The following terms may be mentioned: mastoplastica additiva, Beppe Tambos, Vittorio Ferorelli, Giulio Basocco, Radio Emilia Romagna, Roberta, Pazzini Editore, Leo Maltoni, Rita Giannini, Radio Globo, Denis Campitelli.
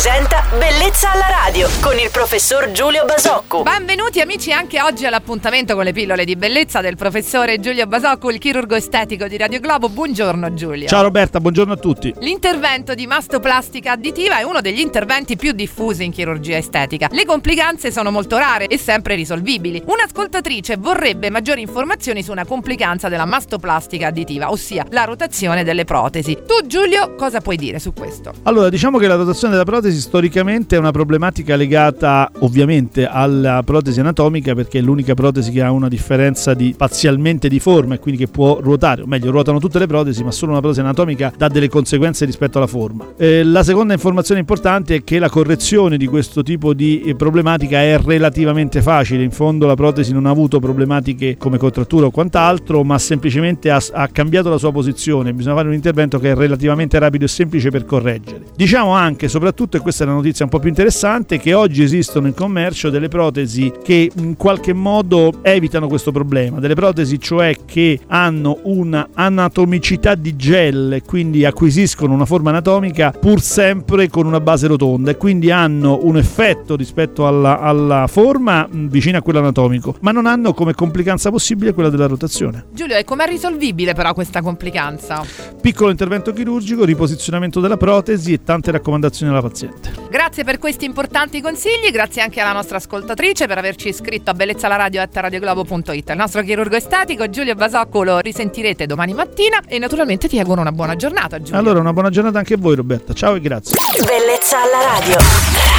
presenta Bellezza alla radio con il professor Giulio Basocco. Benvenuti amici anche oggi all'appuntamento con le pillole di bellezza del professore Giulio Basocco, il chirurgo estetico di Radio Globo. Buongiorno Giulio. Ciao Roberta, buongiorno a tutti. L'intervento di mastoplastica additiva è uno degli interventi più diffusi in chirurgia estetica. Le complicanze sono molto rare e sempre risolvibili. Un'ascoltatrice vorrebbe maggiori informazioni su una complicanza della mastoplastica additiva, ossia la rotazione delle protesi. Tu Giulio cosa puoi dire su questo? Allora, diciamo che la rotazione della protesi storicamente è una problematica legata ovviamente alla protesi anatomica, perché è l'unica protesi che ha una differenza di parzialmente di forma e quindi che può ruotare, o meglio ruotano tutte le protesi, ma solo una protesi anatomica dà delle conseguenze rispetto alla forma. La seconda informazione importante è che la correzione di questo tipo di problematica è relativamente facile. In fondo la protesi non ha avuto problematiche come contrattura o quant'altro, ma semplicemente ha cambiato la sua posizione. Bisogna fare un intervento che è relativamente rapido e semplice per correggere. Diciamo anche, soprattutto, e questa è la notizia un po' più interessante, che oggi esistono in commercio delle protesi che in qualche modo evitano questo problema, delle protesi cioè che hanno una anatomicità di gel, quindi acquisiscono una forma anatomica pur sempre con una base rotonda e quindi hanno un effetto rispetto alla forma vicina a quello anatomico, ma non hanno come complicanza possibile quella della rotazione. Giulio, e com'è risolvibile però questa complicanza? Piccolo intervento chirurgico, riposizionamento della protesi e tante raccomandazioni alla paziente. Grazie per questi importanti consigli, grazie anche alla nostra ascoltatrice per averci iscritto a bellezzalaradio@radioglobo.it. Il nostro chirurgo estetico Giulio Basocco lo risentirete domani mattina e naturalmente ti auguro una buona giornata, Giulio. Allora, una buona giornata anche a voi Roberta, ciao e grazie. Bellezza alla radio.